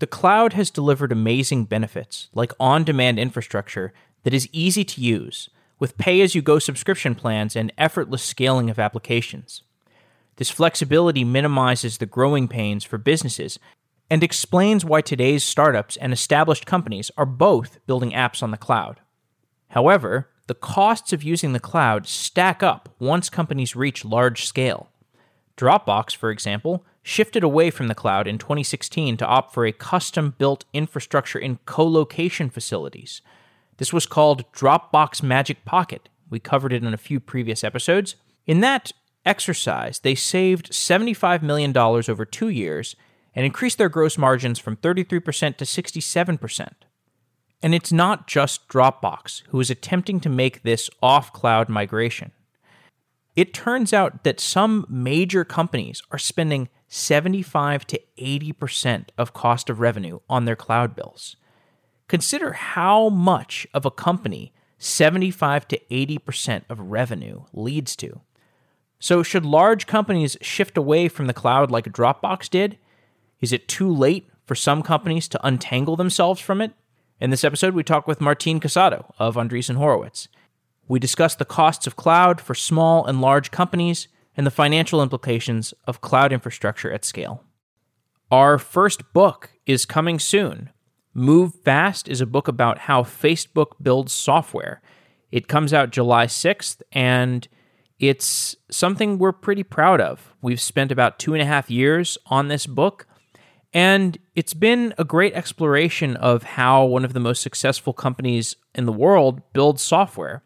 The cloud has delivered amazing benefits, like on-demand infrastructure that is easy to use, with pay-as-you-go subscription plans and effortless scaling of applications. This flexibility minimizes the growing pains for businesses and explains why today's startups and established companies are both building apps on the cloud. However, the costs of using the cloud stack up once companies reach large scale. Dropbox, for example, shifted away from the cloud in 2016 to opt for a custom-built infrastructure in co-location facilities. This was called Dropbox Magic Pocket. We covered it in a few previous episodes. In that exercise, they saved $75 million over 2 years and increased their gross margins from 33% to 67%. And it's not just Dropbox who is attempting to make this off-cloud migration. It turns out that some major companies are spending 75 to 80% of cost of revenue on their cloud bills. Consider how much of a company 75 to 80% of revenue leads to. So should large companies shift away from the cloud like Dropbox did? Is it too late for some companies to untangle themselves from it? In this episode, we talk with Martin Casado of Andreessen Horowitz. We discuss the costs of cloud for small and large companies and the financial implications of cloud infrastructure at scale. Our first book is coming soon. Move Fast is a book about how Facebook builds software. It comes out July 6th, and it's something we're pretty proud of. We've spent about 2.5 years on this book, and it's been a great exploration of how one of the most successful companies in the world builds software.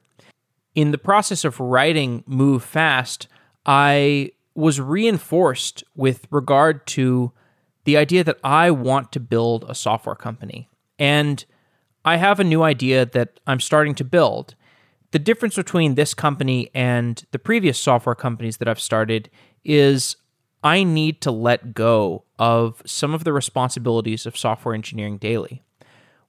In the process of writing Move Fast, I was reinforced with regard to the idea that I want to build a software company. And I have a new idea that I'm starting to build. The difference between this company and the previous software companies that I've started is I need to let go of some of the responsibilities of Software Engineering Daily.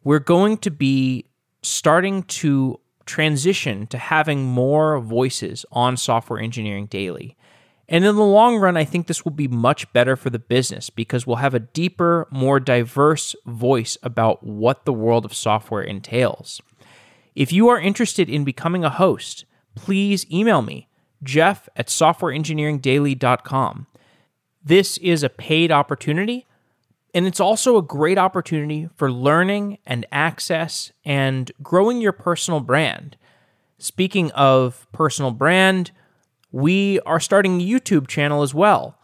We're going to be starting to transition to having more voices on Software Engineering Daily. And in the long run, I think this will be much better for the business because we'll have a deeper, more diverse voice about what the world of software entails. If you are interested in becoming a host, please email me, jeff@softwareengineeringdaily.com. This is a paid opportunity, and it's also a great opportunity for learning and access and growing your personal brand. Speaking of personal brand, we are starting a YouTube channel as well.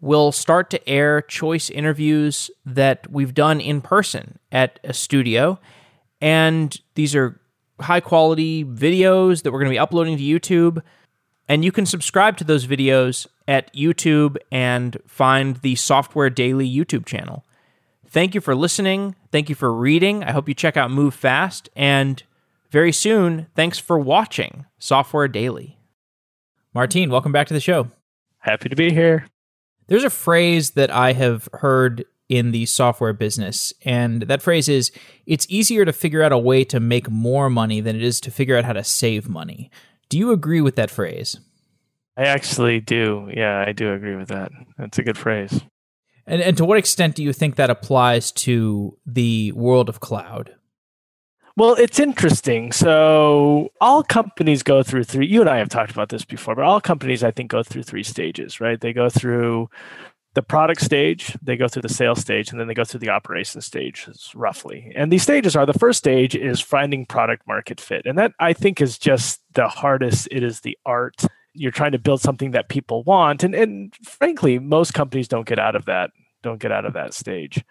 We'll start to air choice interviews that we've done in person at a studio. And these are high-quality videos that we're going to be uploading to YouTube. And you can subscribe to those videos at YouTube and find the Software Daily YouTube channel. Thank you for listening. Thank you for reading. I hope you check out Move Fast. And very soon, thanks for watching Software Daily. Martin, welcome back to the show. Happy to be here. There's a phrase that I have heard in the software business, and that phrase is, it's easier to figure out a way to make more money than it is to figure out how to save money. Do you agree with that phrase? I actually do. Yeah, I do agree with that. That's a good phrase. And to what extent do you think that applies to the world of cloud? Well, it's interesting. So all companies go through three, you and I have talked about this before, but all companies, I think, go through three stages, right? They go through the product stage, they go through the sales stage, and then they go through the operations stage, roughly. And these stages are, the first stage is finding product market fit. And that, I think, is just the hardest. It is the art. You're trying to build something that people want. And frankly, most companies don't get out of that stage.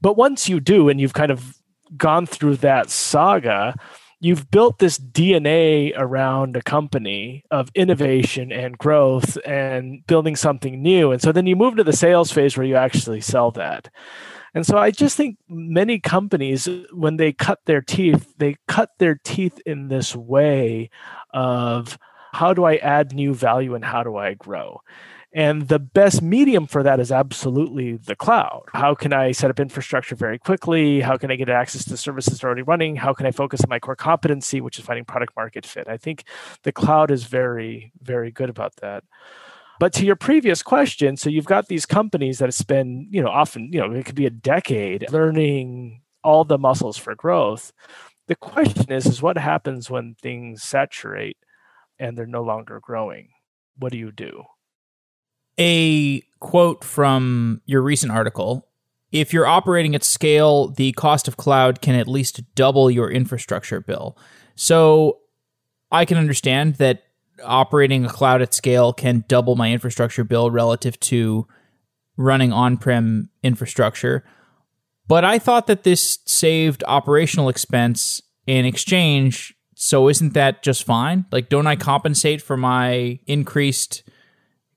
But once you do, and you've kind of gone through that saga, you've built this DNA around a company of innovation and growth and building something new. And so then you move to the sales phase where you actually sell that. And so I just think many companies, when they cut their teeth in this way of how do I add new value and how do I grow? And the best medium for that is absolutely the cloud. How can I set up infrastructure very quickly? How can I get access to services already running? How can I focus on my core competency, which is finding product market fit? I think the cloud is very, very good about that. But to your previous question, so you've got these companies that spend, often, it could be a decade learning all the muscles for growth. The question is what happens when things saturate and they're no longer growing? What do you do? A quote from your recent article: if you're operating at scale, the cost of cloud can at least double your infrastructure bill. So I can understand that operating a cloud at scale can double my infrastructure bill relative to running on-prem infrastructure. But I thought that this saved operational expense in exchange. So isn't that just fine? Like, don't I compensate for my increased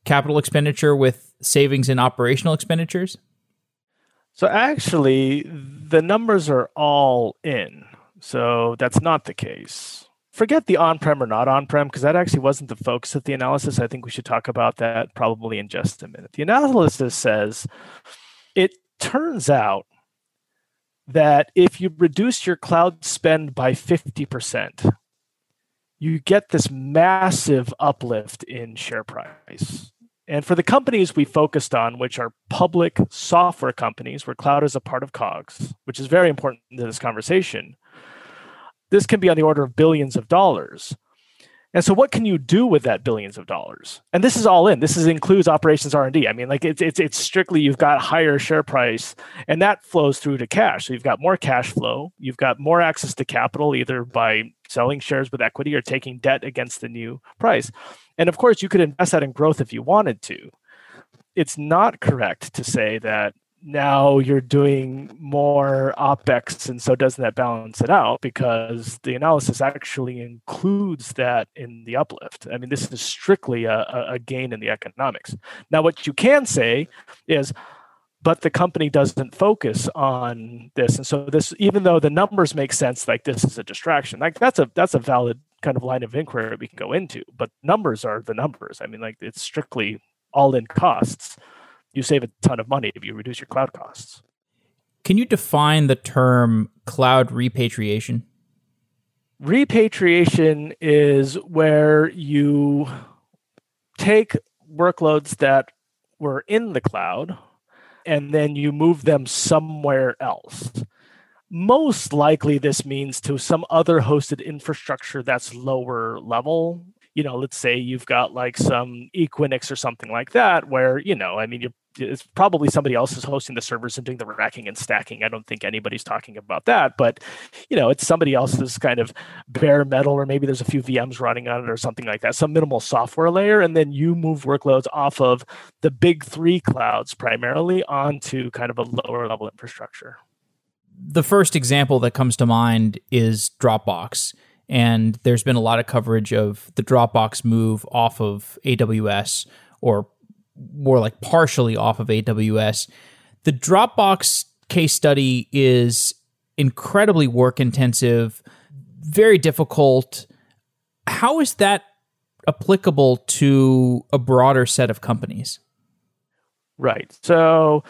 capital expenditure with savings in operational expenditures? So actually, the numbers are all in. So that's not the case. Forget the on-prem or not on-prem, because that actually wasn't the focus of the analysis. I think we should talk about that probably in just a minute. The analysis says it turns out that if you reduce your cloud spend by 50%, you get this massive uplift in share price. And for the companies we focused on, which are public software companies where cloud is a part of COGS, which is very important to this conversation, this can be on the order of billions of dollars. And so what can you do with that billions of dollars? And this is all in. This includes operations R&D. I mean, like it's strictly you've got higher share price, and that flows through to cash. So you've got more cash flow. You've got more access to capital, either by selling shares with equity or taking debt against the new price. And of course, you could invest that in growth if you wanted to. It's not correct to say that now you're doing more OpEx, and so doesn't that balance it out? Because the analysis actually includes that in the uplift. I mean, this is strictly a gain in the economics. Now, what you can say is, but the company doesn't focus on this. And so this, even though the numbers make sense, like this is a distraction, like that's a valid kind of line of inquiry we can go into, but numbers are the numbers. I mean, like it's strictly all in costs. You save a ton of money if you reduce your cloud costs. Can you define the term cloud repatriation? Repatriation is where you take workloads that were in the cloud and then you move them somewhere else. Most likely this means to some other hosted infrastructure that's lower level. Let's say you've got like some Equinix or something like that where, it's probably somebody else is hosting the servers and doing the racking and stacking. I don't think anybody's talking about that, but it's somebody else's kind of bare metal, or maybe there's a few VMs running on it or something like that, some minimal software layer. And then you move workloads off of the big three clouds primarily onto kind of a lower level infrastructure. The first example that comes to mind is Dropbox. And there's been a lot of coverage of the Dropbox move off of AWS, or more like partially off of AWS. The Dropbox case study is incredibly work intensive, very difficult. How is that applicable to a broader set of companies? Right. So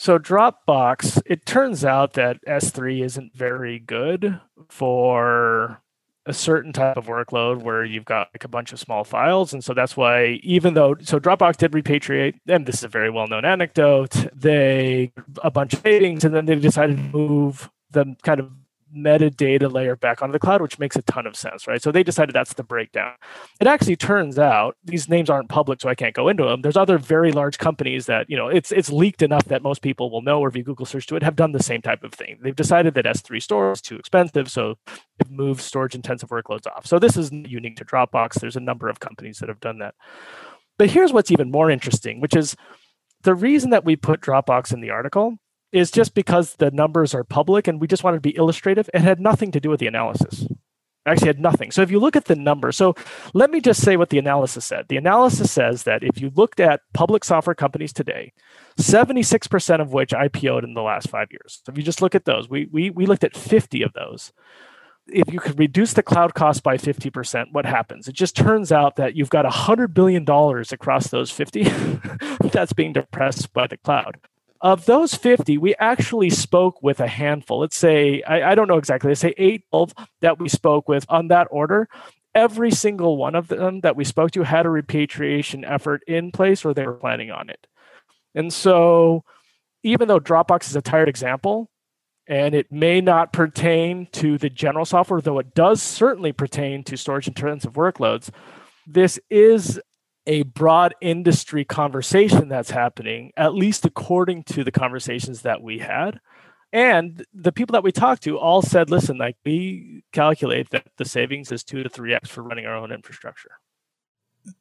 Dropbox, it turns out that S3 isn't very good for a certain type of workload where you've got like a bunch of small files. And so that's why, Dropbox did repatriate, and this is a very well-known anecdote, a bunch of meetings, and then they decided to move the kind of metadata layer back onto the cloud, which makes a ton of sense, right? So they decided that's the breakdown. It actually turns out, these names aren't public, so I can't go into them. There's other very large companies that, it's leaked enough that most people will know, or if you Google search to it, have done the same type of thing. They've decided that S3 storage is too expensive, so they've moved storage-intensive workloads off. So this isn't unique to Dropbox. There's a number of companies that have done that. But here's what's even more interesting, which is the reason that we put Dropbox in the article is just because the numbers are public and we just wanted to be illustrative. It had nothing to do with the analysis. Actually had nothing. So if you look at the numbers, so let me just say what the analysis said. The analysis says that if you looked at public software companies today, 76% of which IPO'd in the last 5 years. So if you just look at those, we looked at 50 of those. If you could reduce the cloud cost by 50%, what happens? It just turns out that you've got $100 billion across those 50 that's being depressed by the cloud. Of those 50, we actually spoke with a handful. Let's say, I don't know exactly, let's say 8, 12 that we spoke with on that order. Every single one of them that we spoke to had a repatriation effort in place, or they were planning on it. And so even though Dropbox is a tired example, and it may not pertain to the general software, though it does certainly pertain to storage-intensive workloads, this is a broad industry conversation that's happening, at least according to the conversations that we had. And the people that we talked to all said, listen, like, we calculate that the savings is 2 to 3x for running our own infrastructure.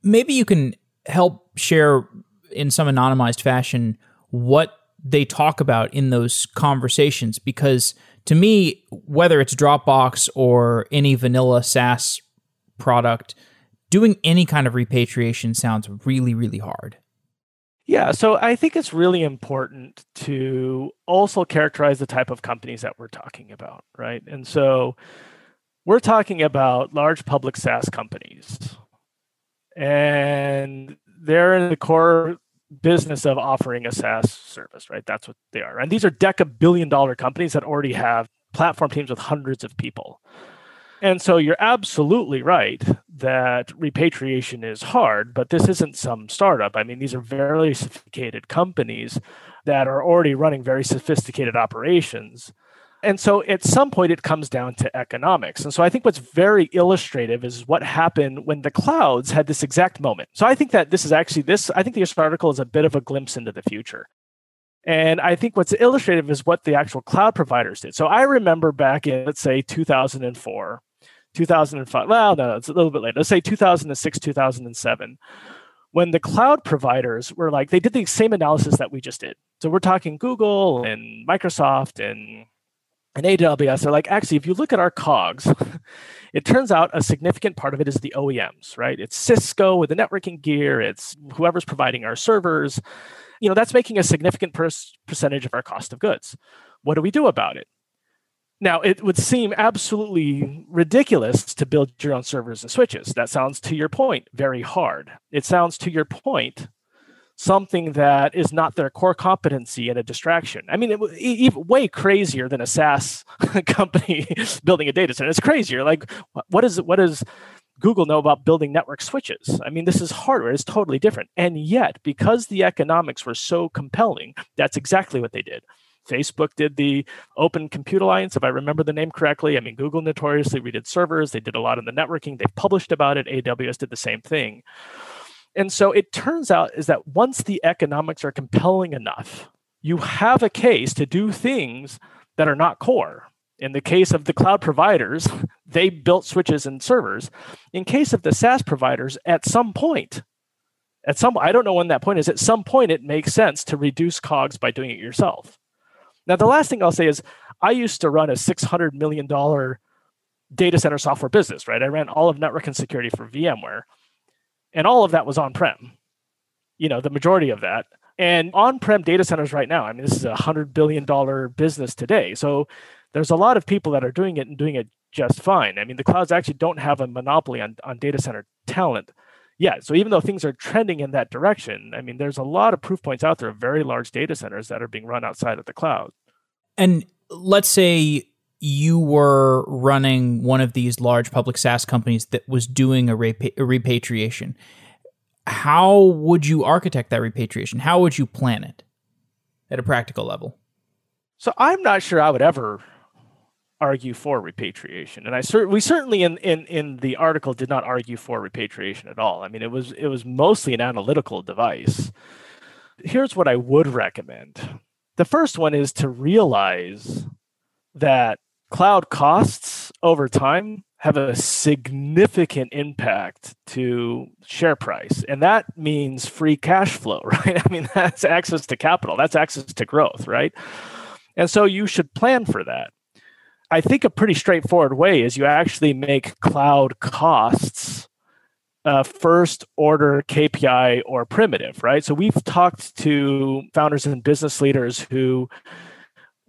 Maybe you can help share in some anonymized fashion what they talk about in those conversations, because to me, whether it's Dropbox or any vanilla SaaS product, doing any kind of repatriation sounds really, really hard. Yeah, so I think it's really important to also characterize the type of companies that we're talking about, right? And so we're talking about large public SaaS companies, and they're in the core business of offering a SaaS service, right? That's what they are. And these are deca-billion-dollar companies that already have platform teams with hundreds of people. And so you're absolutely right that repatriation is hard, but this isn't some startup. I mean, these are very sophisticated companies that are already running very sophisticated operations. And so at some point, it comes down to economics. And so I think what's very illustrative is what happened when the clouds had this exact moment. So I think that this is actually this. I think this article is a bit of a glimpse into the future. And I think what's illustrative is what the actual cloud providers did. So I remember back in, let's say, 2004. 2005, well, no, it's a little bit later. Let's say 2006, 2007, when the cloud providers were like, they did the same analysis that we just did. So we're talking Google and Microsoft and AWS. They're like, actually, if you look at our COGS, it turns out a significant part of it is the OEMs, right? It's Cisco with the networking gear. It's whoever's providing our servers. You know, that's making a significant percentage of our cost of goods. What do we do about it? Now, it would seem absolutely ridiculous to build your own servers and switches. That sounds, to your point, very hard. It sounds, to your point, something that is not their core competency and a distraction. I mean, it's even way crazier than a SaaS company building a data center. It's crazier. Like, what does Google know about building network switches? I mean, this is hardware. It's totally different. And yet, because the economics were so compelling, that's exactly what they did. Facebook did the Open Compute Alliance, if I remember the name correctly. I mean, Google notoriously redid servers. They did a lot in the networking. They published about it. AWS did the same thing. And so it turns out is that once the economics are compelling enough, you have a case to do things that are not core. In the case of the cloud providers, they built switches and servers. In case of the SaaS providers, I don't know when that point is, at some point it makes sense to reduce COGS by doing it yourself. Now, the last thing I'll say is I used to run a $600 million data center software business, right? I ran all of network and security for VMware, and all of that was on-prem, you know, the majority of that. And on-prem data centers right now, I mean, this is a $100 billion business today. So there's a lot of people that are doing it and doing it just fine. I mean, the clouds actually don't have a monopoly on data center talent. Yeah, so even though things are trending in that direction, I mean, there's a lot of proof points out there of very large data centers that are being run outside of the cloud. And let's say you were running one of these large public SaaS companies that was doing a repatriation. How would you architect that repatriation? How would you plan it at a practical level? So I'm not sure I would ever argue for repatriation, and we certainly in the article did not argue for repatriation at all. I mean, it was mostly an analytical device. Here's what I would recommend. The first one is to realize that cloud costs over time have a significant impact to share price, and that means free cash flow, right? I mean, that's access to capital, that's access to growth, right? And so you should plan for that. I think a pretty straightforward way is you actually make cloud costs a first order KPI or primitive, right? So we've talked to founders and business leaders who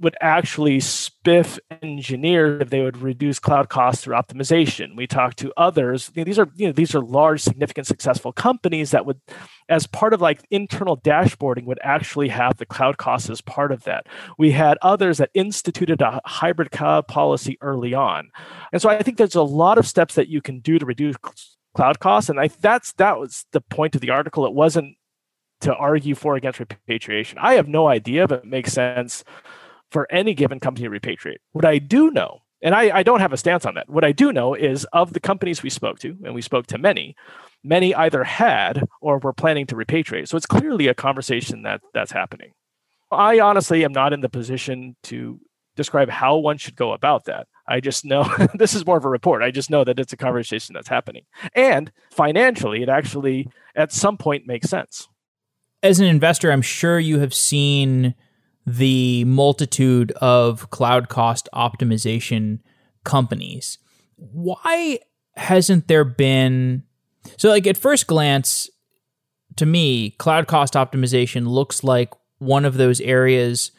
would actually spiff engineers if they would reduce cloud costs through optimization. We talked to others. These are large, significant, successful companies that would, as part of like internal dashboarding, would actually have the cloud costs as part of that. We had others that instituted a hybrid cloud policy early on. And so I think there's a lot of steps that you can do to reduce cloud costs. And that was the point of the article. It wasn't to argue for or against repatriation. I have no idea if it makes sense for any given company to repatriate. What I do know, and I don't have a stance on that, what I do know is of the companies we spoke to, and we spoke to many, many either had or were planning to repatriate. So it's clearly a conversation that's happening. I honestly am not in the position to describe how one should go about that. I just know this is more of a report. I just know that it's a conversation that's happening. And financially, it actually at some point makes sense. As an investor, I'm sure you have seen the multitude of cloud cost optimization companies. Why hasn't there been... So like at first glance, to me, cloud cost optimization looks like one of those areas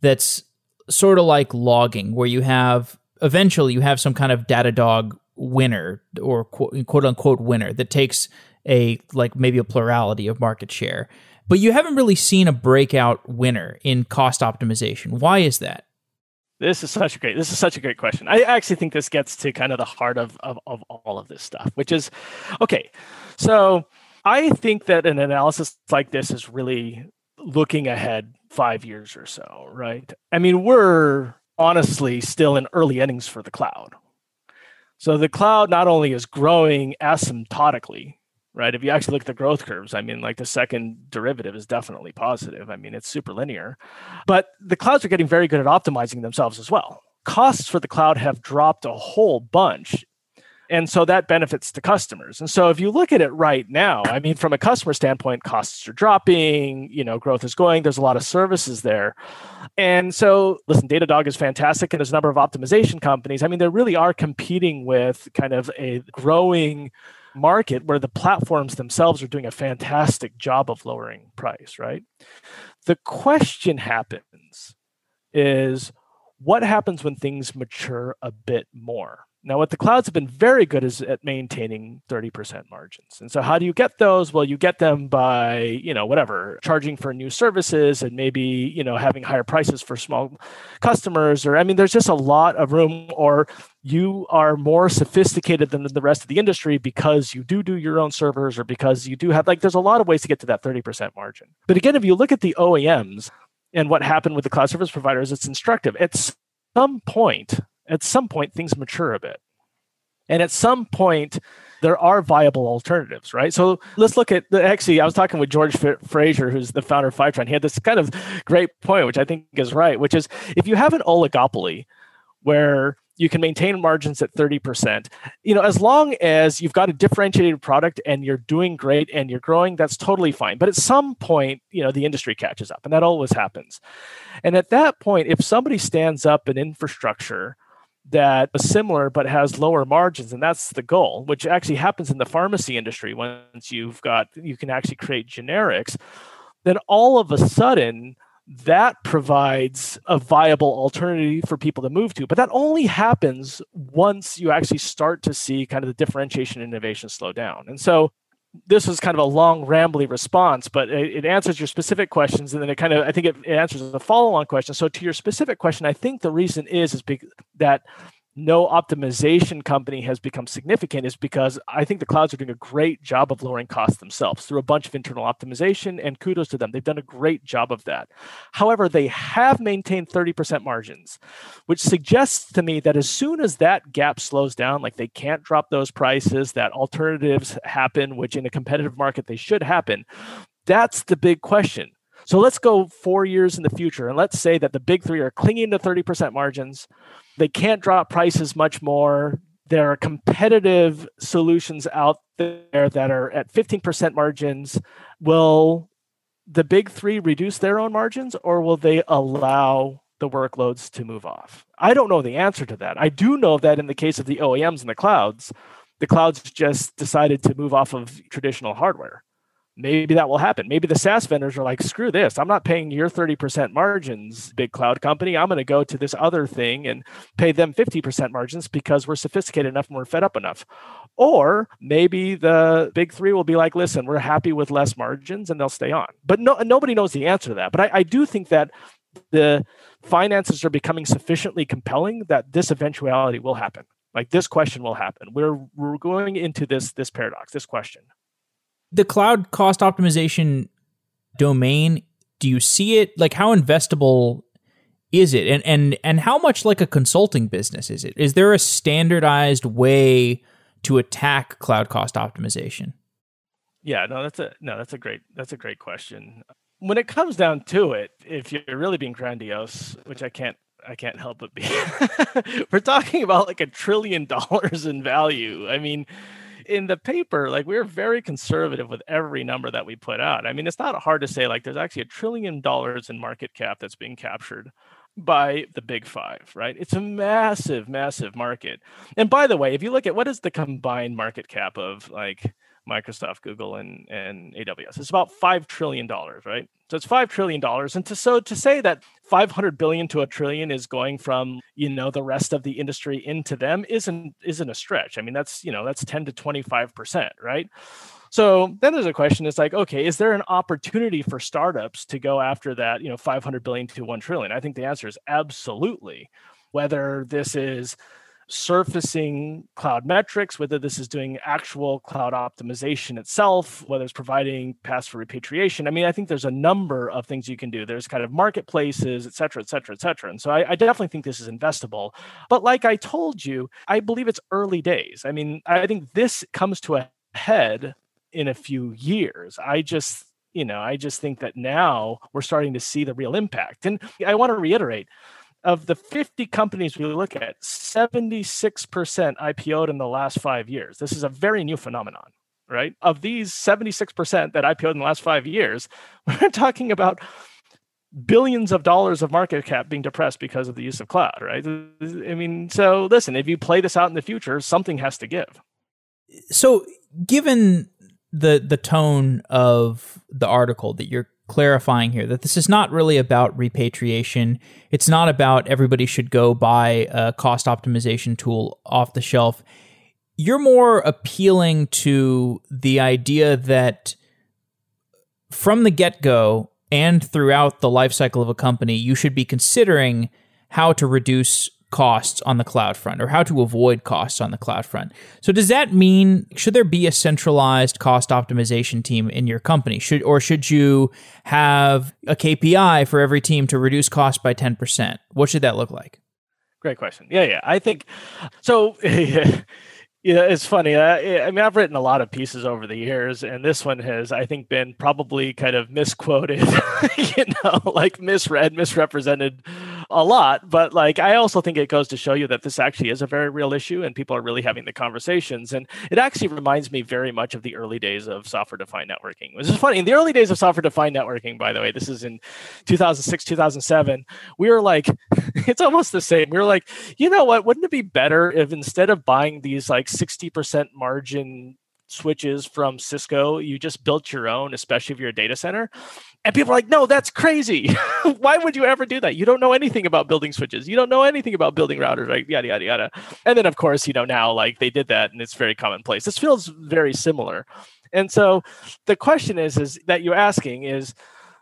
that's sort of like logging, where you have, eventually you have some kind of Datadog winner or quote unquote winner that takes a, like maybe a plurality of market share. But you haven't really seen a breakout winner in cost optimization. Why is that? This is such a great question. I actually think this gets to kind of the heart of all of this stuff, which is, okay, so I think that an analysis like this is really looking ahead 5 years or so, right? I mean, we're honestly still in early innings for the cloud. So the cloud not only is growing asymptotically, right? If you actually look at the growth curves, I mean, like the second derivative is definitely positive. I mean, it's super linear. But the clouds are getting very good at optimizing themselves as well. Costs for the cloud have dropped a whole bunch. And so that benefits the customers. And so if you look at it right now, I mean, from a customer standpoint, costs are dropping, growth is going, there's a lot of services there. And so, listen, Datadog is fantastic. And there's a number of optimization companies. I mean, they really are competing with kind of a growing market where the platforms themselves are doing a fantastic job of lowering price, right? The question happens is, what happens when things mature a bit more? Now, what the clouds have been very good is at maintaining 30% margins. And so how do you get those? Well, you get them by, charging for new services and maybe, having higher prices for small customers. Or, I mean, there's just a lot of room, or you are more sophisticated than the rest of the industry because you do your own servers, or because you do have, like, there's a lot of ways to get to that 30% margin. But again, if you look at the OEMs and what happened with the cloud service providers, it's instructive. At some point, things mature a bit. And at some point, there are viable alternatives, right? So let's look at, I was talking with George Fraser, who's the founder of Fivetran. He had this kind of great point, which I think is right, which is if you have an oligopoly where you can maintain margins at 30%, as long as you've got a differentiated product and you're doing great and you're growing, that's totally fine. But at some point, the industry catches up, and that always happens. And at that point, if somebody stands up an infrastructure that is similar but has lower margins, and that's the goal, which actually happens in the pharmacy industry once you can actually create generics, then all of a sudden that provides a viable alternative for people to move to. But that only happens once you actually start to see kind of the differentiation and innovation slow down. And so this was kind of a long, rambly response, but it answers your specific questions. And then it answers the follow-on question. So to your specific question, I think the reason is that no optimization company has become significant is because I think the clouds are doing a great job of lowering costs themselves through a bunch of internal optimization, and kudos to them. They've done a great job of that. However, they have maintained 30% margins, which suggests to me that as soon as that gap slows down, like they can't drop those prices, that alternatives happen, which in a competitive market, they should happen. That's the big question. So let's go 4 years in the future, and let's say that the big three are clinging to 30% margins. They can't drop prices much more. There are competitive solutions out there that are at 15% margins. Will the big three reduce their own margins, or will they allow the workloads to move off? I don't know the answer to that. I do know that in the case of the OEMs and the clouds just decided to move off of traditional hardware. maybe that will happen. Maybe the SaaS vendors are like, screw this. I'm not paying your 30% margins, big cloud company. I'm going to go to this other thing and pay them 50% margins because we're sophisticated enough and we're fed up enough. Or maybe the big three will be like, listen, we're happy with less margins, and they'll stay on. But nobody knows the answer to that. But I do think that the finances are becoming sufficiently compelling that this eventuality will happen. Like this question will happen. We're going into this paradox, this question. The cloud cost optimization domain, do you see it? Like how investable is it? And how much like a consulting business is it? Is there a standardized way to attack cloud cost optimization? Yeah, no, that's a great question. When it comes down to it, if you're really being grandiose, which I can't help but be, we're talking about like $1 trillion in value. I mean, in the paper, like we're very conservative with every number that we put out. I mean, it's not hard to say like there's actually $1 trillion in market cap that's being captured by the big five, right? It's a massive, massive market. And by the way, if you look at what is the combined market cap of like Microsoft, Google, and AWS, it's about $5 trillion, right? So it's $5 trillion. And to say that 500 billion to $1 trillion is going from, the rest of the industry into them isn't a stretch. I mean, that's, that's 10 to 25%, right? So then there's a question. It's like, okay, is there an opportunity for startups to go after that, 500 billion to $1 trillion? I think the answer is absolutely. Whether this is surfacing cloud metrics, whether this is doing actual cloud optimization itself, whether it's providing paths for repatriation. I mean, I think there's a number of things you can do. There's kind of marketplaces, et cetera, et cetera, et cetera. And so I definitely think this is investable. But like I told you, I believe it's early days. I mean, I think this comes to a head in a few years. I just think that now we're starting to see the real impact. And I want to reiterate, of the 50 companies we look at, 76% IPO'd in the last 5 years. This is a very new phenomenon, right? Of these 76% that IPO'd in the last 5 years, we're talking about billions of dollars of market cap being depressed because of the use of cloud, right? I mean, so listen, if you play this out in the future, something has to give. So given the tone of the article that you're clarifying here, that this is not really about repatriation. It's not about everybody should go buy a cost optimization tool off the shelf. You're more appealing to the idea that from the get-go and throughout the lifecycle of a company, you should be considering how to reduce costs on the cloud front or how to avoid costs on the cloud front. So does that mean, should there be a centralized cost optimization team in your company? Should you have a KPI for every team to reduce costs by 10%? What should that look like? Great question. Yeah. I think so. Yeah, it's funny. I mean, I've written a lot of pieces over the years, and this one has, I think, been probably kind of misquoted, like misread, misrepresented a lot. But like, I also think it goes to show you that this actually is a very real issue, and people are really having the conversations. And it actually reminds me very much of the early days of software-defined networking, which is funny. In the early days of software-defined networking, by the way, this is in 2006, 2007, we were like, it's almost the same. We were like, you know what? Wouldn't it be better if instead of buying these like 60% margin switches from Cisco, you just built your own, especially if you're a data center? And people are like, no, that's crazy. Why would you ever do that? You don't know anything about building switches. You don't know anything about building routers, right? Yada, yada, yada. And then, of course, now like they did that and it's very commonplace. This feels very similar. And so the question is that you're asking is,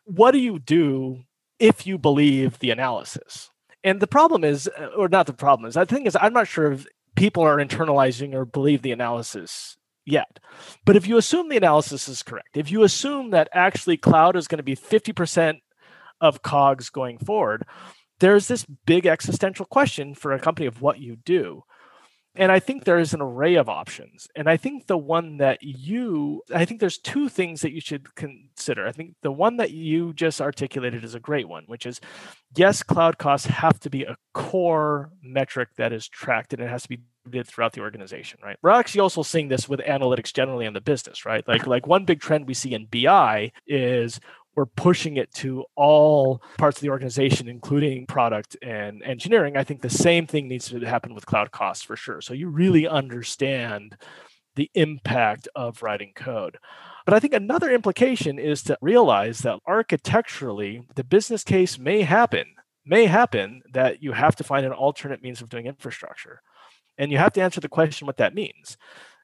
what do you do if you believe the analysis? And the problem is, or not the problem is, I think is I'm not sure if people are internalizing or believe the analysis yet. But if you assume the analysis is correct, if you assume that actually cloud is going to be 50% of COGS going forward, there's this big existential question for a company of what you do. And I think there is an array of options. And I think there's two things that you should consider. I think the one that you just articulated is a great one, which is, yes, cloud costs have to be a core metric that is tracked and it has to be throughout the organization, right? We're actually also seeing this with analytics generally in the business, right? Like one big trend we see in BI is we're pushing it to all parts of the organization, including product and engineering. I think the same thing needs to happen with cloud costs for sure. So you really understand the impact of writing code. But I think another implication is to realize that architecturally, the business case may happen that you have to find an alternate means of doing infrastructure. And you have to answer the question what that means.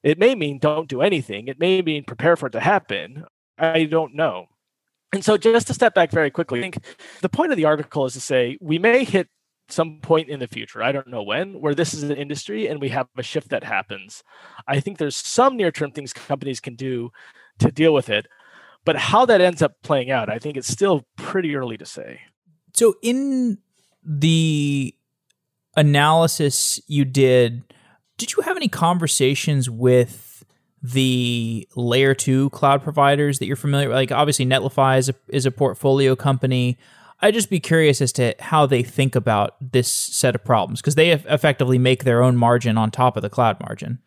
It may mean don't do anything. It may mean prepare for it to happen. I don't know. And so just to step back very quickly, I think the point of the article is to say we may hit some point in the future, I don't know when, where this is an industry and we have a shift that happens. I think there's some near-term things companies can do to deal with it. But how that ends up playing out, I think it's still pretty early to say. So in the analysis you did you have any conversations with the layer 2 cloud providers that you're familiar with? Like obviously Netlify is a portfolio company. I'd just be curious as to how they think about this set of problems because they effectively make their own margin on top of the cloud margin.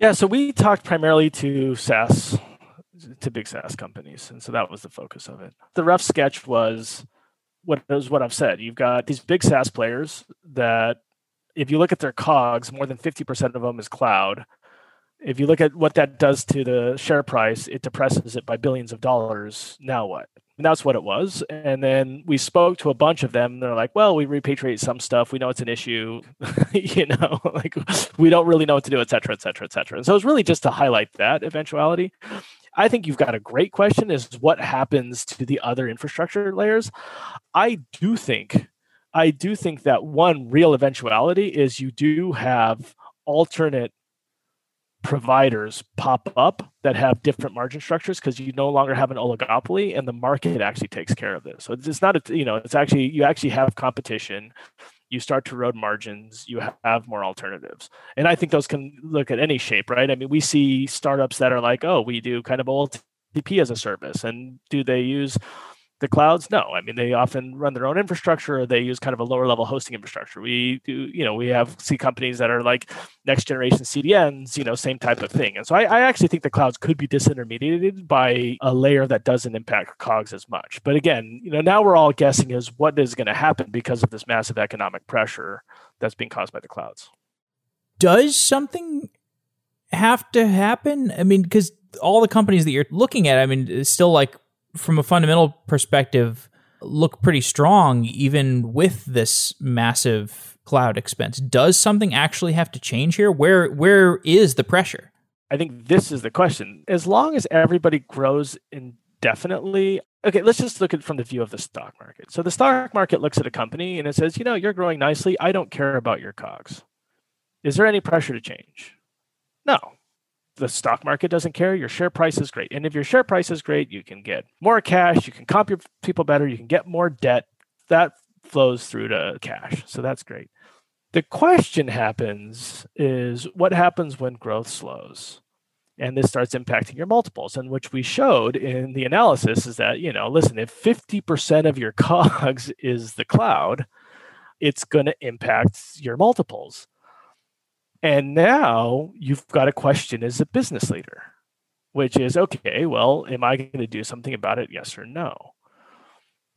Yeah, so we talked primarily to SaaS, to big SaaS companies. And so that was the focus of it. The rough sketch was what I've said. You've got these big SaaS players that if you look at their COGS, more than 50% of them is cloud. If you look at what that does to the share price, it depresses it by billions of dollars. Now what? And that's what it was. And then we spoke to a bunch of them. They're like, well, we repatriate some stuff. We know it's an issue. Like we don't really know what to do, et cetera, et cetera, et cetera. And so it's really just to highlight that eventuality. I think you've got a great question is what happens to the other infrastructure layers. I do think that one real eventuality is you do have alternate providers pop up that have different margin structures because you no longer have an oligopoly and the market actually takes care of this. So it's not, it's actually, you actually have competition. You start to erode margins, you have more alternatives. And I think those can look at any shape, right? I mean, we see startups that are like, oh, we do kind of OLTP as a service. And do they use the clouds? No. I mean, they often run their own infrastructure or they use kind of a lower level hosting infrastructure. We do, we see companies that are like next generation CDNs, same type of thing. And so I actually think the clouds could be disintermediated by a layer that doesn't impact COGS as much. But again, now we're all guessing is what is going to happen because of this massive economic pressure that's being caused by the clouds. Does something have to happen? I mean, because all the companies that you're looking at, I mean, it's still like, from a fundamental perspective, look pretty strong even with this massive cloud expense. Does something actually have to change here? Where is the pressure? I think this is the question. As long as everybody grows indefinitely, okay, let's just look at it from the view of the stock market. So the stock market looks at a company and it says, you're growing nicely. I don't care about your COGS. Is there any pressure to change? No. The stock market doesn't care. Your share price is great. And if your share price is great, you can get more cash. You can comp your people better. You can get more debt. That flows through to cash. So that's great. The question happens is what happens when growth slows? And this starts impacting your multiples. And which we showed in the analysis is that, listen, if 50% of your COGS is the cloud, it's going to impact your multiples. And now you've got a question as a business leader, which is, okay, well, am I going to do something about it? Yes or no?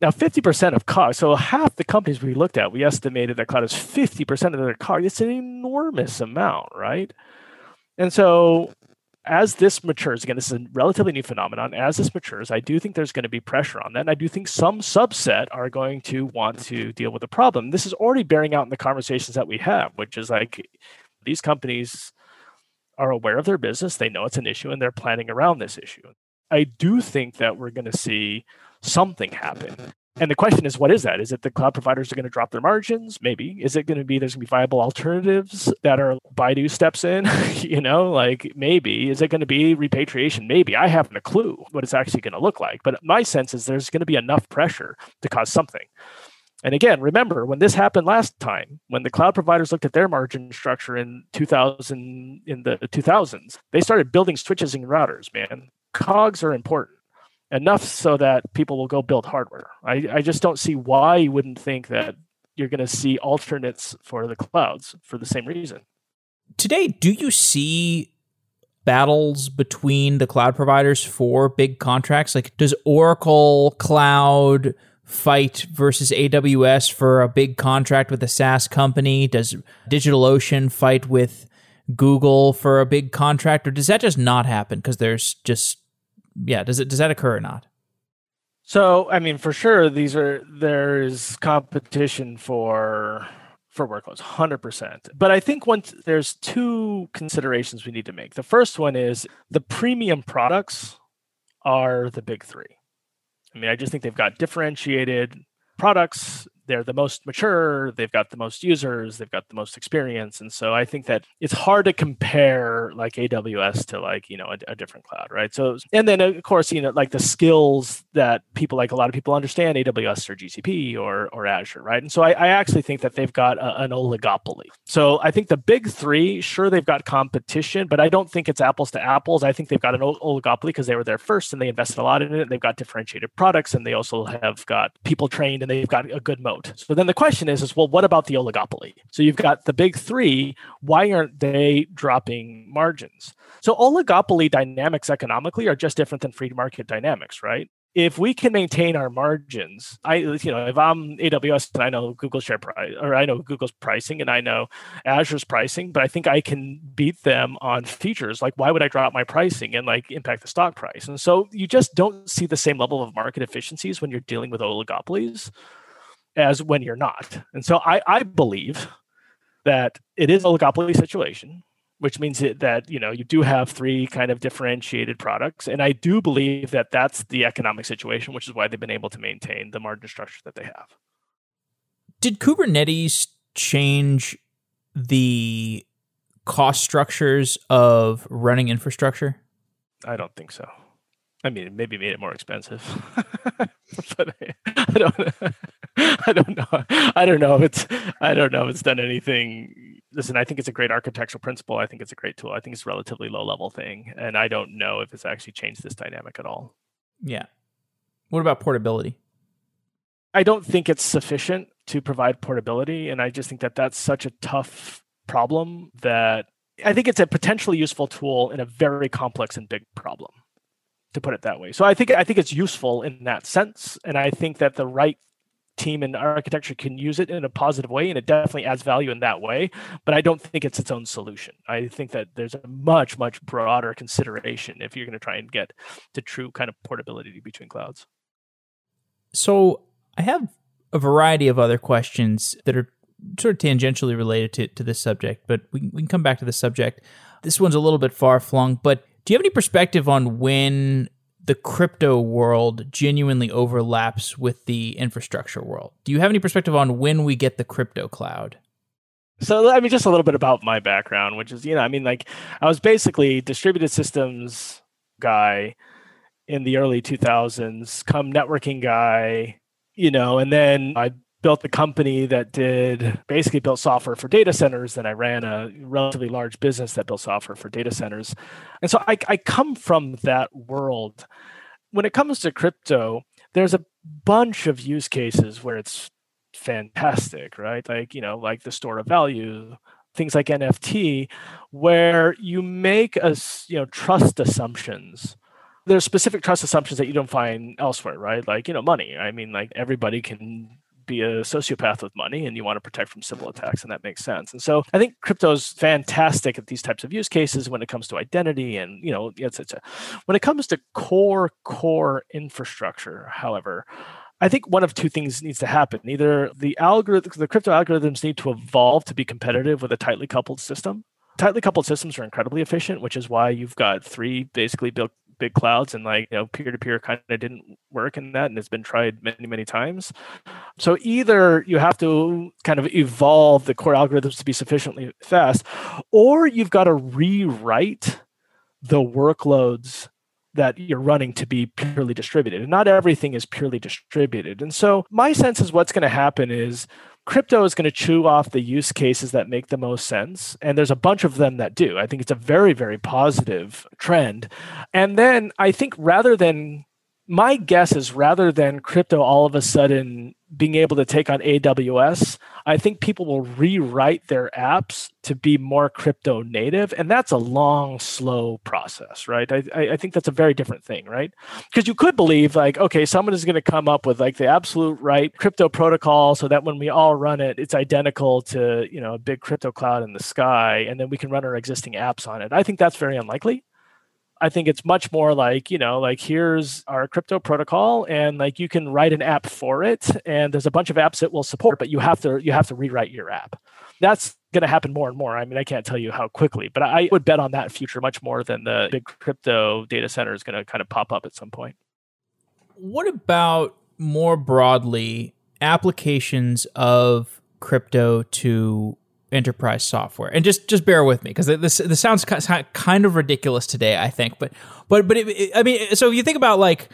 Now, 50% of COGS, so half the companies we looked at, we estimated that cloud is 50% of their COGS. It's an enormous amount, right? And so as this matures, again, this is a relatively new phenomenon. As this matures, I do think there's going to be pressure on that. And I do think some subset are going to want to deal with the problem. This is already bearing out in the conversations that we have, which is like, these companies are aware of their business. They know it's an issue and they're planning around this issue. I do think that we're going to see something happen. And the question is, what is that? Is it the cloud providers are going to drop their margins? Maybe. Is it going to be there's going to be viable alternatives that are Baidu steps in? Maybe. Is it going to be repatriation? Maybe. I haven't a clue what it's actually going to look like. But my sense is there's going to be enough pressure to cause something. And again, remember, when this happened last time, when the cloud providers looked at their margin structure in the 2000s, they started building switches and routers, man. COGS are important, enough so that people will go build hardware. I just don't see why you wouldn't think that you're going to see alternates for the clouds for the same reason. Today, do you see battles between the cloud providers for big contracts? Like, does Oracle Cloud fight versus AWS for a big contract with a SaaS company? Does DigitalOcean fight with Google for a big contract? Or does that just not happen because there's just yeah, does that occur or not? So, I mean, for sure, there's competition for workloads, 100%. But I think there's two considerations we need to make. The first one is the premium products are the big three. I mean, I just think they've got differentiated products. They're the most mature. They've got the most users. They've got the most experience. And so I think that it's hard to compare like AWS to like, you know, a different cloud, right? So, and then of course, you know, like the skills that people, like a lot of people understand AWS or GCP or Azure, right? And so I actually think that they've got an oligopoly. So I think the big three, sure, they've got competition, but I don't think it's apples to apples. I think they've got an oligopoly because they were there first and they invested a lot in it. They've got differentiated products and they also have got people trained and they've got a good mode. So then the question is, well, what about the oligopoly? So you've got the big three. Why aren't they dropping margins? So oligopoly dynamics economically are just different than free market dynamics, right? If we can maintain our margins, if I'm AWS and I know Google share price, or I know Google's pricing and I know Azure's pricing, but I think I can beat them on features. Like, why would I drop my pricing and like impact the stock price? And so you just don't see the same level of market efficiencies when you're dealing with oligopolies as when you're not. And so I believe that it is an oligopoly situation, which means that, you know, you do have three kind of differentiated products. And I do believe that that's the economic situation, which is why they've been able to maintain the margin structure that they have. Did Kubernetes change the cost structures of running infrastructure? I don't think so. I mean, it maybe made it more expensive, but I don't know if it's done anything. Listen, I think it's a great architectural principle. I think it's a great tool. I think it's a relatively low level thing. And I don't know if it's actually changed this dynamic at all. Yeah. What about portability? I don't think it's sufficient to provide portability. And I just think that that's such a tough problem that I think it's a potentially useful tool in a very complex and big problem, to put it that way. So I think it's useful in that sense. And I think that the right team in architecture can use it in a positive way, and it definitely adds value in that way, but I don't think it's its own solution. I think that there's a much, much broader consideration if you're going to try and get to true kind of portability between clouds. So I have a variety of other questions that are sort of tangentially related to this subject, but we can come back to this subject. This one's a little bit far-flung, but do you have any perspective on when the crypto world genuinely overlaps with the infrastructure world? Do you have any perspective on when we get the crypto cloud? So, I mean, just a little bit about my background, which is, you know, I mean, like I was basically distributed systems guy in the early 2000s, come networking guy, you know, and then I built the company that built software for data centers. Then I ran a relatively large business that built software for data centers. And so I come from that world. When it comes to crypto, there's a bunch of use cases where it's fantastic, right? Like, you know, like the store of value, things like NFT, where you make trust assumptions. There's specific trust assumptions that you don't find elsewhere, right? Like, you know, money. I mean, like everybody can be a sociopath with money, and you want to protect from civil attacks, and that makes sense. And so I think crypto is fantastic at these types of use cases when it comes to identity and, you know, etc. When it comes to core infrastructure, however, I think one of two things needs to happen. Either the crypto algorithms need to evolve to be competitive with a tightly coupled system. Tightly coupled systems are incredibly efficient, which is why you've got three basically big clouds, and like, you know, peer-to-peer kind of didn't work in that, and it's been tried many, many times. So either you have to kind of evolve the core algorithms to be sufficiently fast, or you've got to rewrite the workloads that you're running to be purely distributed. And not everything is purely distributed. And so my sense is what's going to happen is crypto is going to chew off the use cases that make the most sense. And there's a bunch of them that do. I think it's a very, very positive trend. And then I think my guess is rather than crypto all of a sudden being able to take on AWS, I think people will rewrite their apps to be more crypto native. And that's a long, slow process, right? I think that's a very different thing, right? Because you could believe like, okay, someone is going to come up with like the absolute right crypto protocol so that when we all run it, it's identical to, you know, a big crypto cloud in the sky, and then we can run our existing apps on it. I think that's very unlikely. I think it's much more like, you know, like here's our crypto protocol and like you can write an app for it. And there's a bunch of apps that will support, but you have to rewrite your app. That's going to happen more and more. I mean, I can't tell you how quickly, but I would bet on that future much more than the big crypto data center is going to kind of pop up at some point. What about more broadly applications of crypto to enterprise software? And just bear with me because this sounds kind of ridiculous today, I think. But I mean, so if you think about like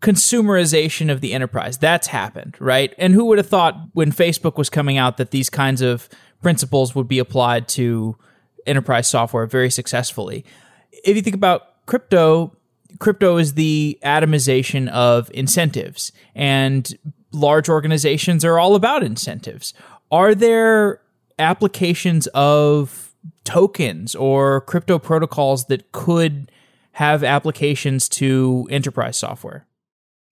consumerization of the enterprise, that's happened, right? And who would have thought when Facebook was coming out that these kinds of principles would be applied to enterprise software very successfully? If you think about crypto is the atomization of incentives, and large organizations are all about incentives. Are there applications of tokens or crypto protocols that could have applications to enterprise software?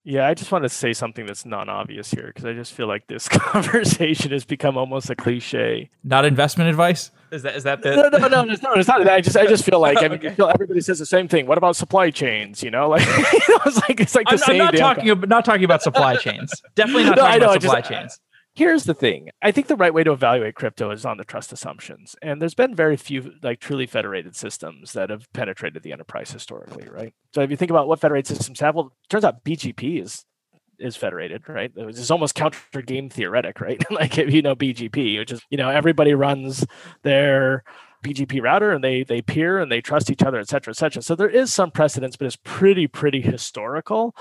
Yeah, I just want to say something that's non-obvious here because I just feel like this conversation has become almost a cliche. Not investment advice? Is that the... No, it's not that. I just feel like everybody says the same thing. What about supply chains? You know, like it's like the same. I'm not talking about supply chains. Definitely not talking about supply chains. Here's the thing. I think the right way to evaluate crypto is on the trust assumptions. And there's been very few like truly federated systems that have penetrated the enterprise historically, right? So if you think about what federated systems have, well, it turns out BGP is federated, right? It's almost counter game theoretic, right? Like, if you know BGP, which is, you know, everybody runs their BGP router and they peer and they trust each other, et cetera, et cetera. So there is some precedence, but it's pretty historical.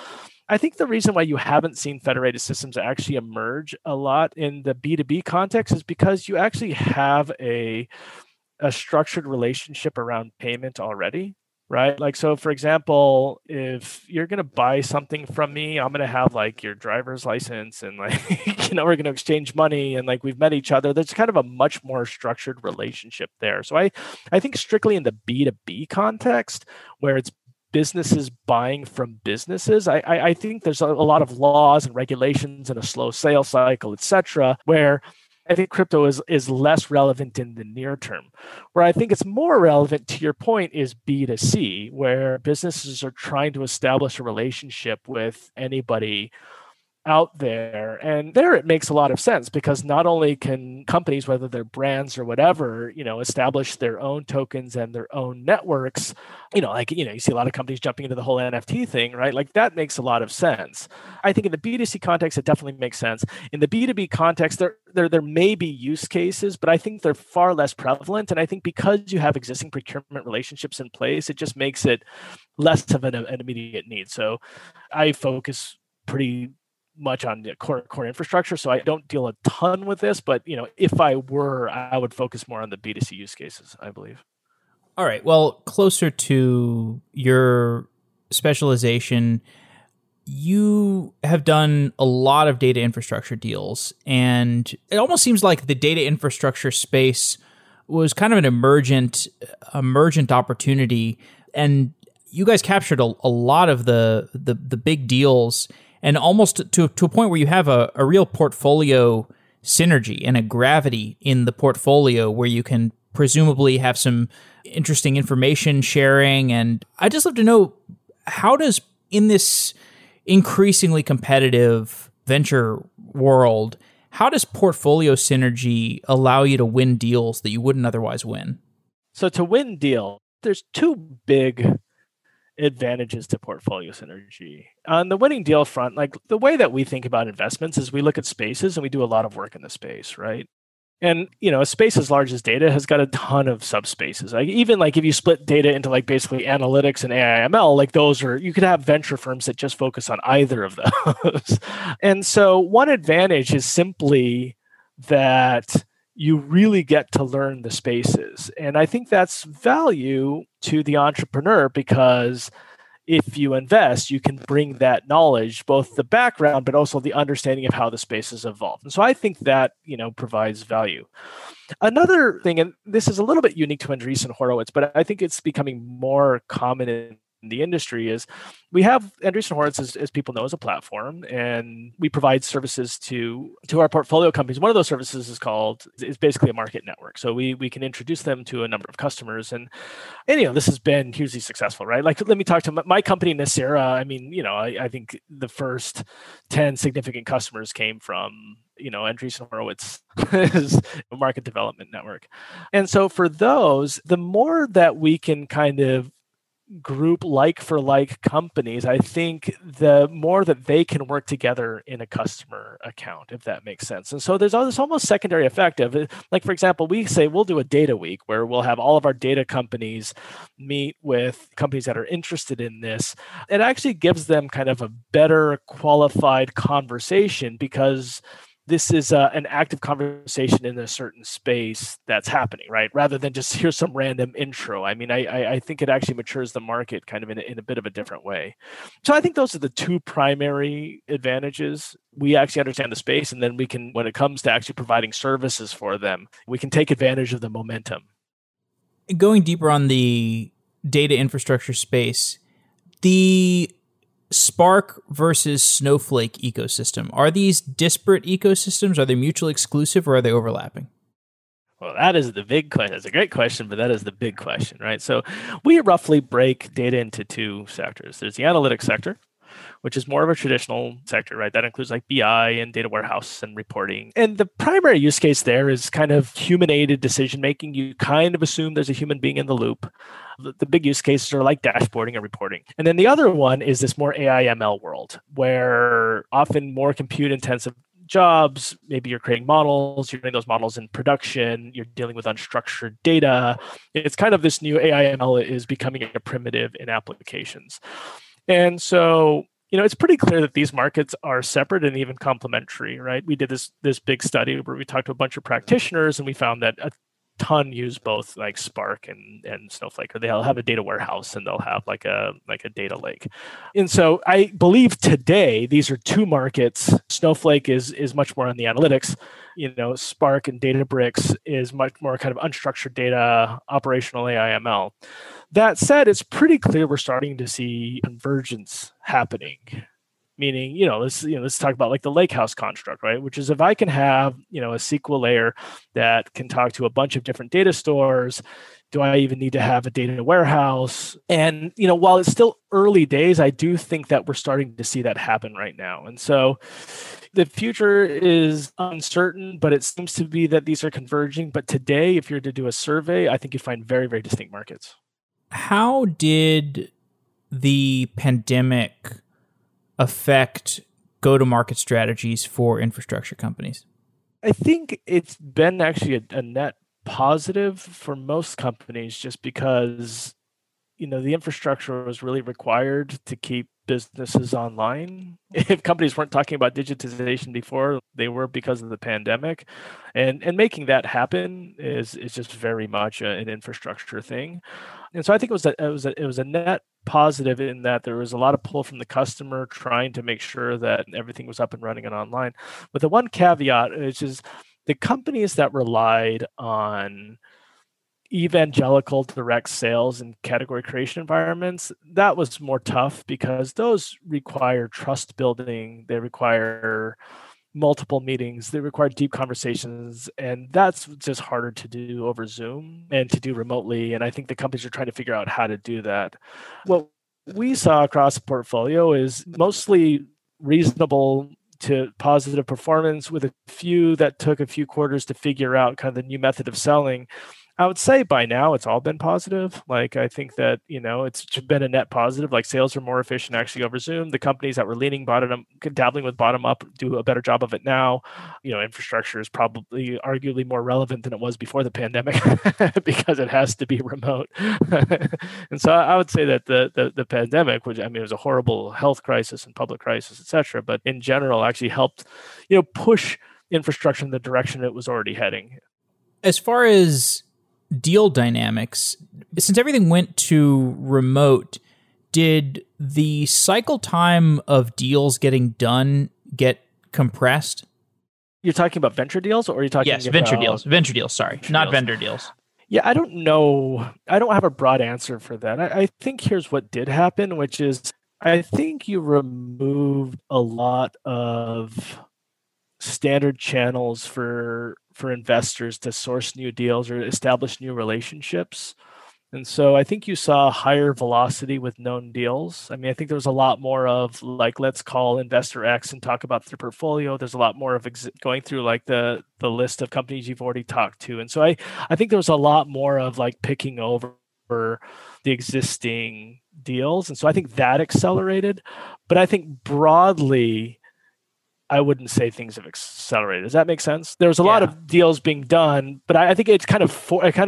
I think the reason why you haven't seen federated systems actually emerge a lot in the B2B context is because you actually have a structured relationship around payment already, right? Like, so for example, if you're going to buy something from me, I'm going to have like your driver's license and like, you know, we're going to exchange money and like we've met each other. There's kind of a much more structured relationship there. So I think strictly in the B2B context where it's businesses buying from businesses, I think there's a lot of laws and regulations and a slow sales cycle, et cetera, where I think crypto is less relevant in the near term. Where I think it's more relevant, to your point, is B2C, where businesses are trying to establish a relationship with anybody out there. And there it makes a lot of sense because not only can companies, whether they're brands or whatever, you know, establish their own tokens and their own networks, you know, like, you know, you see a lot of companies jumping into the whole NFT thing, right? Like that makes a lot of sense. I think in the B2C context, it definitely makes sense. In the B2B context, there may be use cases, but I think they're far less prevalent. And I think because you have existing procurement relationships in place, it just makes it less of an immediate need. So I focus pretty much on the core infrastructure. So I don't deal a ton with this, but you know, if I were, I would focus more on the B2C use cases, I believe. All right. Well, closer to your specialization, you have done a lot of data infrastructure deals, and it almost seems like the data infrastructure space was kind of an emergent opportunity. And you guys captured a lot of the big deals, and almost to a point where you have a real portfolio synergy and a gravity in the portfolio where you can presumably have some interesting information sharing. And I'd just love to know, how does, in this increasingly competitive venture world, how does portfolio synergy allow you to win deals that you wouldn't otherwise win? So to win deal, there's two big advantages to portfolio synergy. On the winning deal front, like the way that we think about investments is we look at spaces and we do a lot of work in the space, right? And, you know, a space as large as data has got a ton of subspaces. Like even like if you split data into like basically analytics and AI ML, like those are, you could have venture firms that just focus on either of those. And so one advantage is simply that you really get to learn the spaces. And I think that's value to the entrepreneur because if you invest, you can bring that knowledge, both the background, but also the understanding of how the spaces evolve. And so I think that, you know, provides value. Another thing, and this is a little bit unique to Andreessen Horowitz, but I think it's becoming more common in in the industry is we have Andreessen Horowitz, as people know, as a platform, and we provide services to our portfolio companies. One of those services is basically a market network. So we can introduce them to a number of customers, and this has been hugely successful, right? Like, let me talk to my company, Nacera. I mean, I think the first 10 significant customers came from Andreessen Horowitz is a market development network. And so for those, the more that we can kind of group like for like companies, I think the more that they can work together in a customer account, if that makes sense. And so there's this almost secondary effect of it. Like, for example, we say we'll do a data week where we'll have all of our data companies meet with companies that are interested in this. It actually gives them kind of a better qualified conversation, because this is an active conversation in a certain space that's happening, right? Rather than just hear some random intro. I mean, I think it actually matures the market kind of in a bit of a different way. So I think those are the two primary advantages. We actually understand the space, and then we can, when it comes to actually providing services for them, we can take advantage of the momentum. Going deeper on the data infrastructure space, the Spark versus Snowflake ecosystem. Are these disparate ecosystems? Are they mutually exclusive, or are they overlapping? Well, that is the big question. That's a great question, but that is the big question, right? So we roughly break data into two sectors. There's the analytics sector, which is more of a traditional sector, right? That includes like BI and data warehouse and reporting. And the primary use case there is kind of human-aided decision-making. You kind of assume there's a human being in the loop. The big use cases are like dashboarding and reporting. And then the other one is this more AI ML world, where often more compute-intensive jobs, maybe you're creating models, you're doing those models in production, you're dealing with unstructured data. It's kind of this new AI ML is becoming a primitive in applications. And so, it's pretty clear that these markets are separate and even complementary, right? We did this big study where we talked to a bunch of practitioners, and we found that a ton use both like Spark and Snowflake, or they'll have a data warehouse and they'll have like a data lake. And so I believe today these are two markets. Snowflake is much more on the analytics. Spark and Databricks is much more kind of unstructured data, operational AI ML. That said, it's pretty clear we're starting to see convergence happening. Meaning, let's talk about like the lakehouse construct, right? Which is if I can have, a SQL layer that can talk to a bunch of different data stores, do I even need to have a data warehouse? And, while it's still early days, I do think that we're starting to see that happen right now. And so the future is uncertain, but it seems to be that these are converging. But today, if you're to do a survey, I think you find very, very distinct markets. How did the pandemic affect go-to-market strategies for infrastructure companies? I think it's been actually a net positive for most companies, just because, the infrastructure was really required to keep businesses online. If companies weren't talking about digitization before, they were because of the pandemic. And making that happen is just very much an infrastructure thing. And so I think it was a net positive in that there was a lot of pull from the customer trying to make sure that everything was up and running and online. But the one caveat, which is the companies that relied on evangelical direct sales and category creation environments, that was more tough, because those require trust building, they require multiple meetings, they require deep conversations, and that's just harder to do over Zoom and to do remotely. And I think the companies are trying to figure out how to do that. What we saw across the portfolio is mostly reasonable to positive performance, with a few that took a few quarters to figure out kind of the new method of selling. I would say by now it's all been positive. Like, I think that, it's been a net positive. Like, sales are more efficient actually over Zoom. The companies that were leaning bottom, dabbling with bottom up, do a better job of it now. Infrastructure is probably arguably more relevant than it was before the pandemic because it has to be remote. And so I would say that the pandemic, which, it was a horrible health crisis and public crisis, et cetera, but in general actually helped, push infrastructure in the direction it was already heading. As far as deal dynamics, since everything went to remote, did the cycle time of deals getting done get compressed? You're talking about venture deals, or are you talking about venture deals? Venture deals, sorry, not vendor deals. Yeah, I don't know. I don't have a broad answer for that. I think here's what did happen, which is I think you removed a lot of standard channels for investors to source new deals or establish new relationships. And so I think you saw higher velocity with known deals. I mean, I think there was a lot more of like, let's call investor X and talk about their portfolio. There's a lot more of going through like the list of companies you've already talked to. And so I think there was a lot more of like picking over the existing deals. And so I think that accelerated. But I think broadly, I wouldn't say things have accelerated. Does that make sense? There's a lot of deals being done, but I think it's kind of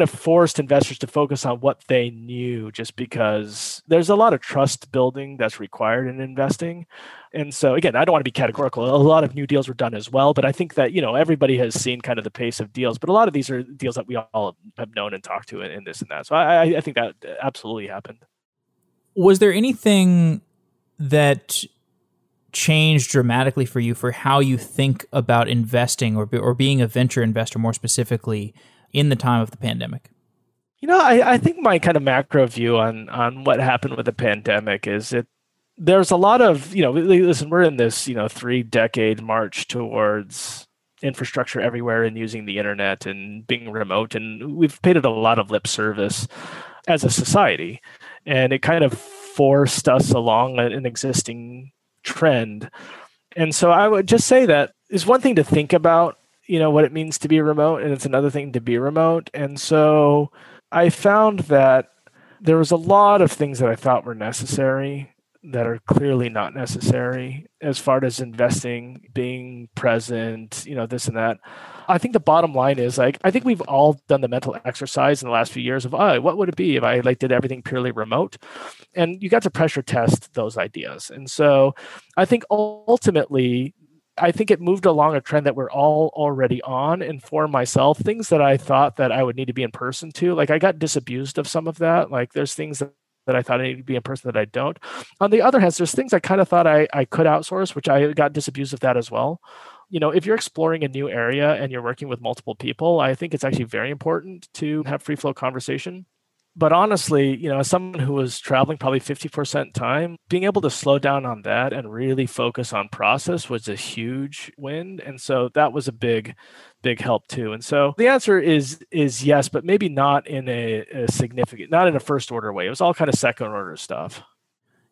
forced investors to focus on what they knew, just because there's a lot of trust building that's required in investing. And so again, I don't want to be categorical. A lot of new deals were done as well, but I think that, you know, everybody has seen kind of the pace of deals, but a lot of these are deals that we all have known and talked to and this and that. So I think that absolutely happened. Was there anything that changed dramatically for you for how you think about investing or being a venture investor more specifically in the time of the pandemic? You know, I think my kind of macro view on what happened with the pandemic is there's a lot of, you know, listen, we're in this, you know, 3-decade march towards infrastructure everywhere and using the internet and being remote. And we've paid it a lot of lip service as a society. And it kind of forced us along an existing trend. And so I would just say that it's one thing to think about, you know, what it means to be remote, and it's another thing to be remote. And so I found that there was a lot of things that I thought were necessary that are clearly not necessary as far as investing, being present, you know, this and that. I think the bottom line is like, I think we've all done the mental exercise in the last few years of, oh, what would it be if I like did everything purely remote? And you got to pressure test those ideas. And so I think ultimately, I think it moved along a trend that we're all already on. And for myself, things that I thought that I would need to be in person to, like I got disabused of some of that. Like there's things that I thought I needed to be in person that I don't. On the other hand, there's things I kind of thought I could outsource, which I got disabused of that as well. You know, if you're exploring a new area and you're working with multiple people, I think it's actually very important to have free flow conversation. But honestly, you know, as someone who was traveling probably 50% time, being able to slow down on that and really focus on process was a huge win. And so that was a big help too. And so the answer is yes, but maybe not in a significant, not in a first order way. It was all kind of second order stuff.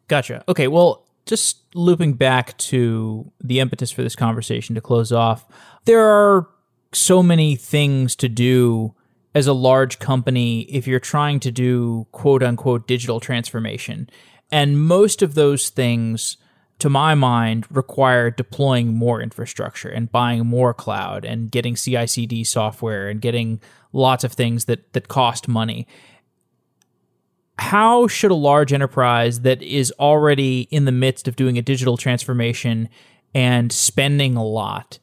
Gotcha. Okay. Well, just looping back to the impetus for this conversation to close off, there are so many things to do as a large company, if you're trying to do quote unquote digital transformation. And most of those things, to my mind, require deploying more infrastructure and buying more cloud and getting CI/CD software and getting lots of things that cost money. How should a large enterprise that is already in the midst of doing a digital transformation and spending a lot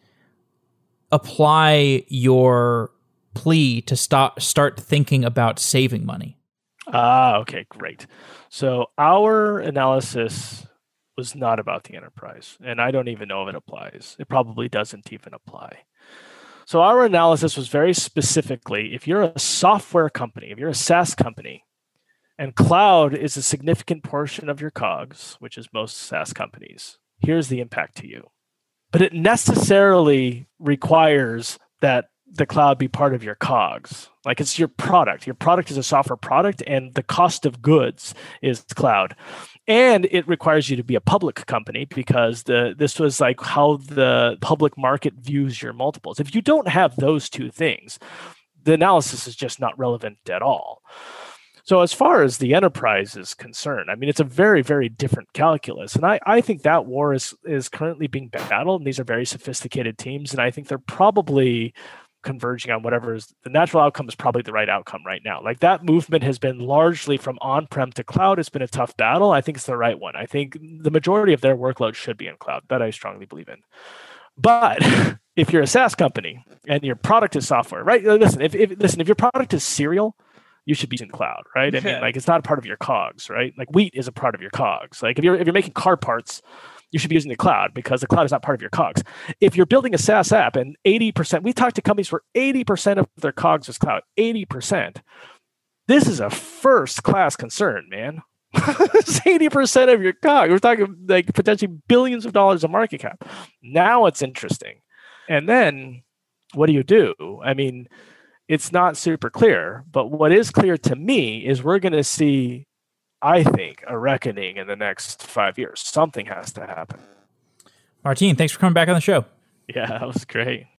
apply your plea to start thinking about saving money? Okay, great. So our analysis was not about the enterprise, and I don't even know if it applies. It probably doesn't even apply. So our analysis was very specifically, if you're a software company, if you're a SaaS company, and cloud is a significant portion of your COGS, which is most SaaS companies, here's the impact to you. But it necessarily requires that the cloud be part of your COGS. Like it's your product. Your product is a software product, and the cost of goods is cloud. And it requires you to be a public company, because this was like how the public market views your multiples. If you don't have those two things, the analysis is just not relevant at all. So as far as the enterprise is concerned, I mean, it's a very, very different calculus. And I think that war is currently being battled. And these are very sophisticated teams. And I think they're probably converging on whatever is the natural outcome is probably the right outcome right now. Like that movement has been largely from on-prem to cloud. It's been a tough battle. I think it's the right one. I think the majority of their workload should be in cloud. That I strongly believe in. But if you're a SaaS company and your product is software, right? Listen, if your product is cereal, you should be in cloud, right? I mean, like it's not a part of your COGS, right? Like wheat is a part of your COGS. Like if you're making car parts, you should be using the cloud because the cloud is not part of your COGS. If you're building a SaaS app and 80%, we talked to companies where 80% of their COGS was cloud, 80%. This is a first class concern, man. It's 80% of your COGS. We're talking like potentially billions of dollars of market cap. Now it's interesting. And then what do you do? I mean, it's not super clear, but what is clear to me is we're going to see, I think, a reckoning in the next 5 years. Something has to happen. Martin, thanks for coming back on the show. Yeah, that was great.